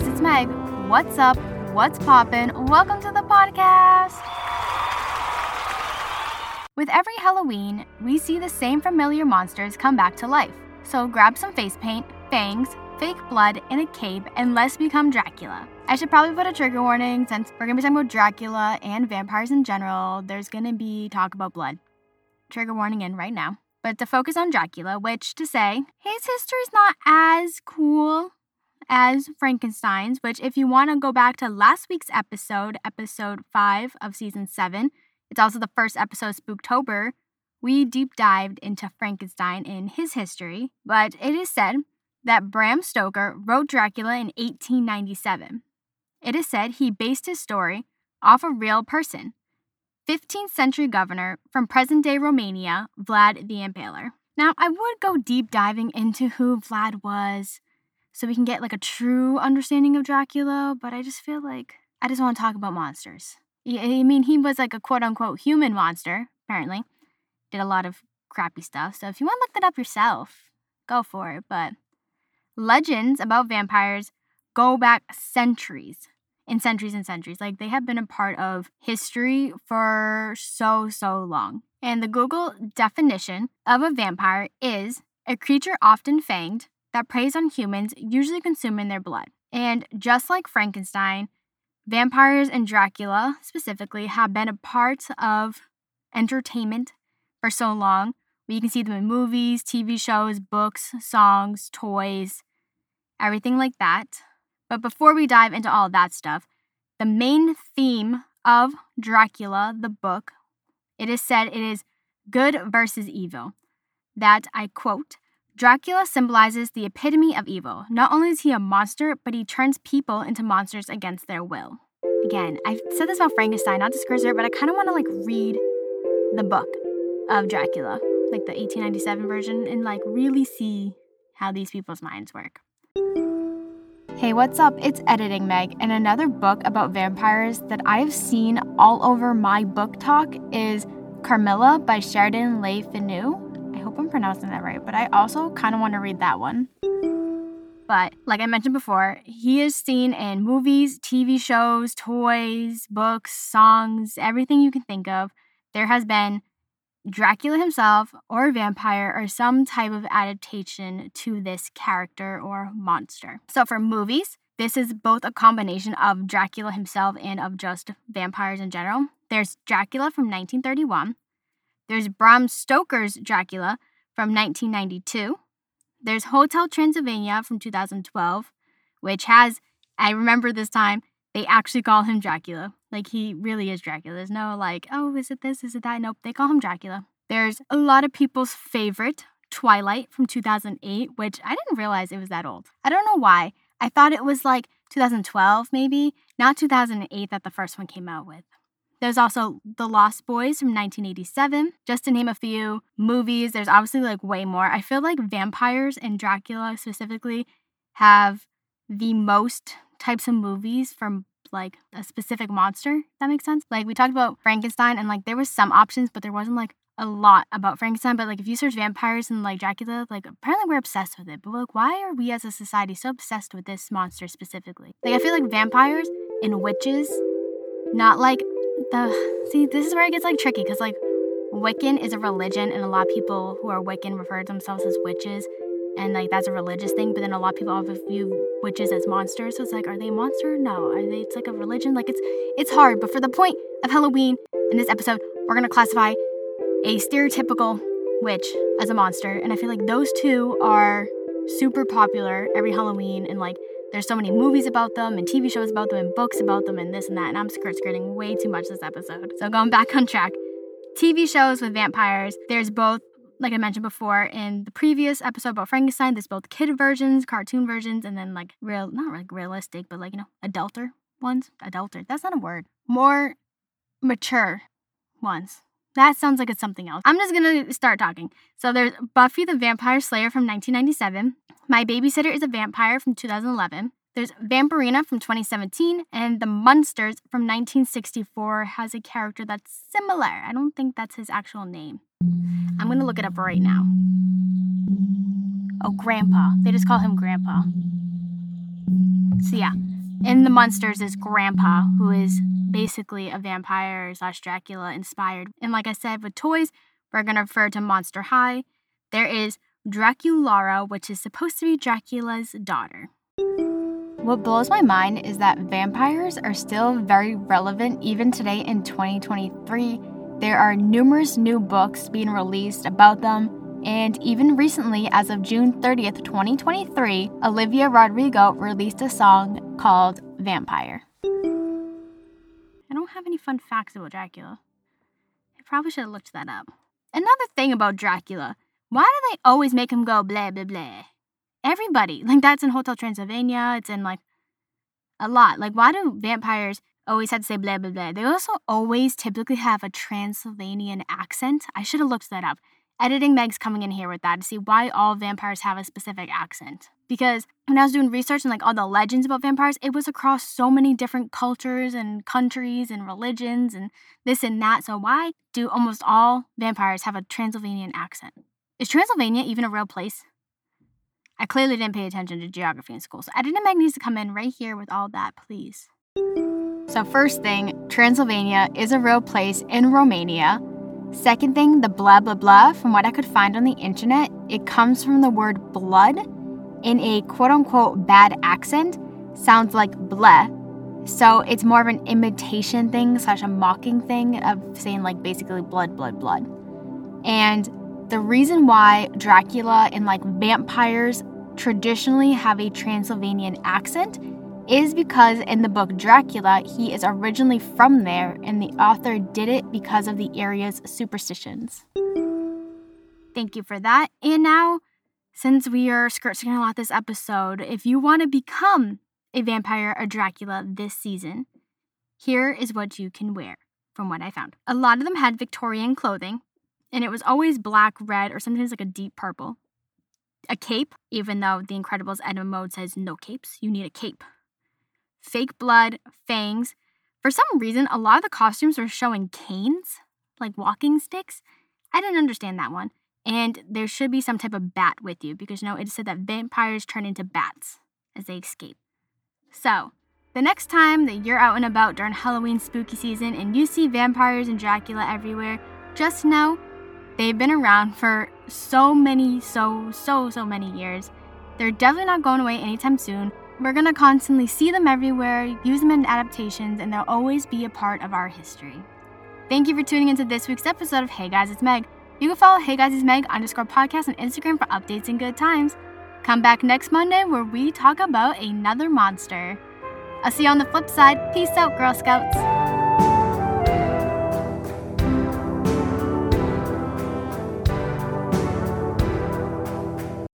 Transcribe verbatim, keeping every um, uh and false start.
guys, it's Meg. What's up? What's poppin'? Welcome to the podcast! With every Halloween, we see the same familiar monsters come back to life. So grab some face paint, fangs, fake blood, and a cape, and let's become Dracula. I should probably put a trigger warning since we're going to be talking about Dracula and vampires in general. There's going to be talk about blood. Trigger warning in right now. But to focus on Dracula, which to say, his history's not as cool as Frankenstein's, which if you want to go back to last week's episode, episode five of season seven, it's also the first episode of Spooktober, we deep dived into Frankenstein and his history. But it is said that Bram Stoker wrote Dracula in eighteen ninety-seven. It is said he based his story off a real person, fifteenth century governor from present-day Romania, Vlad the Impaler. Now, I would go deep diving into who Vlad was so we can get like a true understanding of Dracula, but I just feel like I just want to talk about monsters. I mean, he was like a quote-unquote human monster, apparently. Did a lot of crappy stuff, so if you want to look that up yourself, go for it, but legends about vampires go back centuries and centuries and centuries. Like, they have been a part of history for so, so long. And the Google definition of a vampire is a creature often fanged that preys on humans, usually consuming their blood. And just like Frankenstein, vampires and Dracula specifically have been a part of entertainment for so long. You can see them in movies, T V shows, books, songs, toys, everything like that. But before we dive into all that stuff, the main theme of Dracula, the book, it is said it is good versus evil. That, I quote, Dracula symbolizes the epitome of evil. Not only is he a monster, but he turns people into monsters against their will. Again, I've said this about Frankenstein, not this cursor, but I kind of want to like read the book of Dracula, like the eighteen ninety-seven version, and like really see how these people's minds work. Hey, what's up? It's Editing Meg, and another book about vampires that I've seen all over my book talk is Carmilla by Sheridan Le Fanu. I hope I'm pronouncing that right, but I also kind of want to read that one. But like I mentioned before, he is seen in movies, T V shows, toys, books, songs, everything you can think of. There has been Dracula himself, or a vampire, or some type of adaptation to this character or monster. So for movies, this is both a combination of Dracula himself and of just vampires in general. There's Dracula from nineteen thirty-one. There's Bram Stoker's Dracula from nineteen ninety-two. There's Hotel Transylvania from two thousand twelve, which has, I remember this time, they actually call him Dracula. Like, he really is Dracula. There's no, like, oh, is it this, is it that? Nope, they call him Dracula. There's a lot of people's favorite, Twilight from two thousand eight, which I didn't realize it was that old. I don't know why. I thought it was, like, two thousand twelve, maybe. Not two thousand eight that the first one came out with. There's also The Lost Boys from nineteen eighty-seven, just to name a few movies. There's obviously, like, way more. I feel like vampires and Dracula specifically have the most types of movies from like a specific monster, if that makes sense. Like, we talked about Frankenstein and like there was some options, but there wasn't like a lot about Frankenstein. But like if you search vampires and like Dracula, like apparently we're obsessed with it. But like, why are we as a society so obsessed with this monster specifically? Like, I feel like vampires and witches, not like the, see, this is where it gets like tricky, because like Wiccan is a religion, and a lot of people who are Wiccan refer to themselves as witches. And, like, that's a religious thing. But then a lot of people often view witches as monsters. So it's like, are they a monster? No. Are they? It's like a religion. Like, it's it's hard. But for the point of Halloween in this episode, we're going to classify a stereotypical witch as a monster. And I feel like those two are super popular every Halloween. And, like, there's so many movies about them and T V shows about them and books about them and this and that. And I'm skirt-skirting way too much this episode. So going back on track, T V shows with vampires, there's both, like I mentioned before in the previous episode about Frankenstein, there's both kid versions, cartoon versions, and then like real, not like realistic, but like, you know, adulter ones. Adulter, that's not a word. More mature ones. That sounds like it's something else. I'm just going to start talking. So there's Buffy the Vampire Slayer from nineteen ninety-seven. My Babysitter is a Vampire from two thousand eleven. There's Vampirina from twenty seventeen, and The Munsters from nineteen sixty-four has a character that's similar. I don't think that's his actual name. I'm going to look it up right now. Oh, Grandpa. They just call him Grandpa. So yeah, in The Munsters is Grandpa, who is basically a vampire slash Dracula inspired. And like I said, with toys, we're going to refer to Monster High. There is Draculaura, which is supposed to be Dracula's daughter. What blows my mind is that vampires are still very relevant even today in twenty twenty-three. There are numerous new books being released about them, and even recently, as of June thirtieth, twenty twenty-three, Olivia Rodrigo released a song called Vampire. I don't have any fun facts about Dracula. I probably should have looked that up. Another thing about Dracula, why do they always make him go blah, blah, blah? Everybody. Like, that's in Hotel Transylvania. It's in, like, a lot. Like, why do vampires always have to say blah, blah, blah? They also always typically have a Transylvanian accent. I should have looked that up. Editing Meg's coming in here with that to see why all vampires have a specific accent. Because when I was doing research and, like, all the legends about vampires, it was across so many different cultures and countries and religions and this and that. So why do almost all vampires have a Transylvanian accent? Is Transylvania even a real place? I clearly didn't pay attention to geography in school, so Edna Mode needs to come in right here with all that, please. So first thing, Transylvania is a real place in Romania. Second thing, the blah, blah, blah, from what I could find on the internet, it comes from the word blood in a quote-unquote bad accent, sounds like bleh. So it's more of an imitation thing slash a mocking thing of saying, like, basically blood, blood, blood. And the reason why Dracula and, like, vampires traditionally have a Transylvanian accent is because in the book Dracula, he is originally from there, and the author did it because of the area's superstitions. Thank you for that. And now, since we are skirt-skirting a lot this episode, if you want to become a vampire or Dracula this season, here is what you can wear, from what I found. A lot of them had Victorian clothing, and it was always black, red, or sometimes like a deep purple. A cape, even though The Incredibles Edna Mode says no capes. You need a cape. Fake blood, fangs. For some reason, a lot of the costumes were showing canes, like walking sticks. I didn't understand that one. And there should be some type of bat with you because, you know, it said that vampires turn into bats as they escape. So, the next time that you're out and about during Halloween spooky season and you see vampires and Dracula everywhere, just know they've been around for so many, so, so, so many years. They're definitely not going away anytime soon. We're going to constantly see them everywhere, use them in adaptations, and they'll always be a part of our history. Thank you for tuning into this week's episode of Hey Guys, It's Meg. You can follow Hey Guys, It's Meg underscore podcast on Instagram for updates and good times. Come back next Monday where we talk about another monster. I'll see you on the flip side. Peace out, Girl Scouts.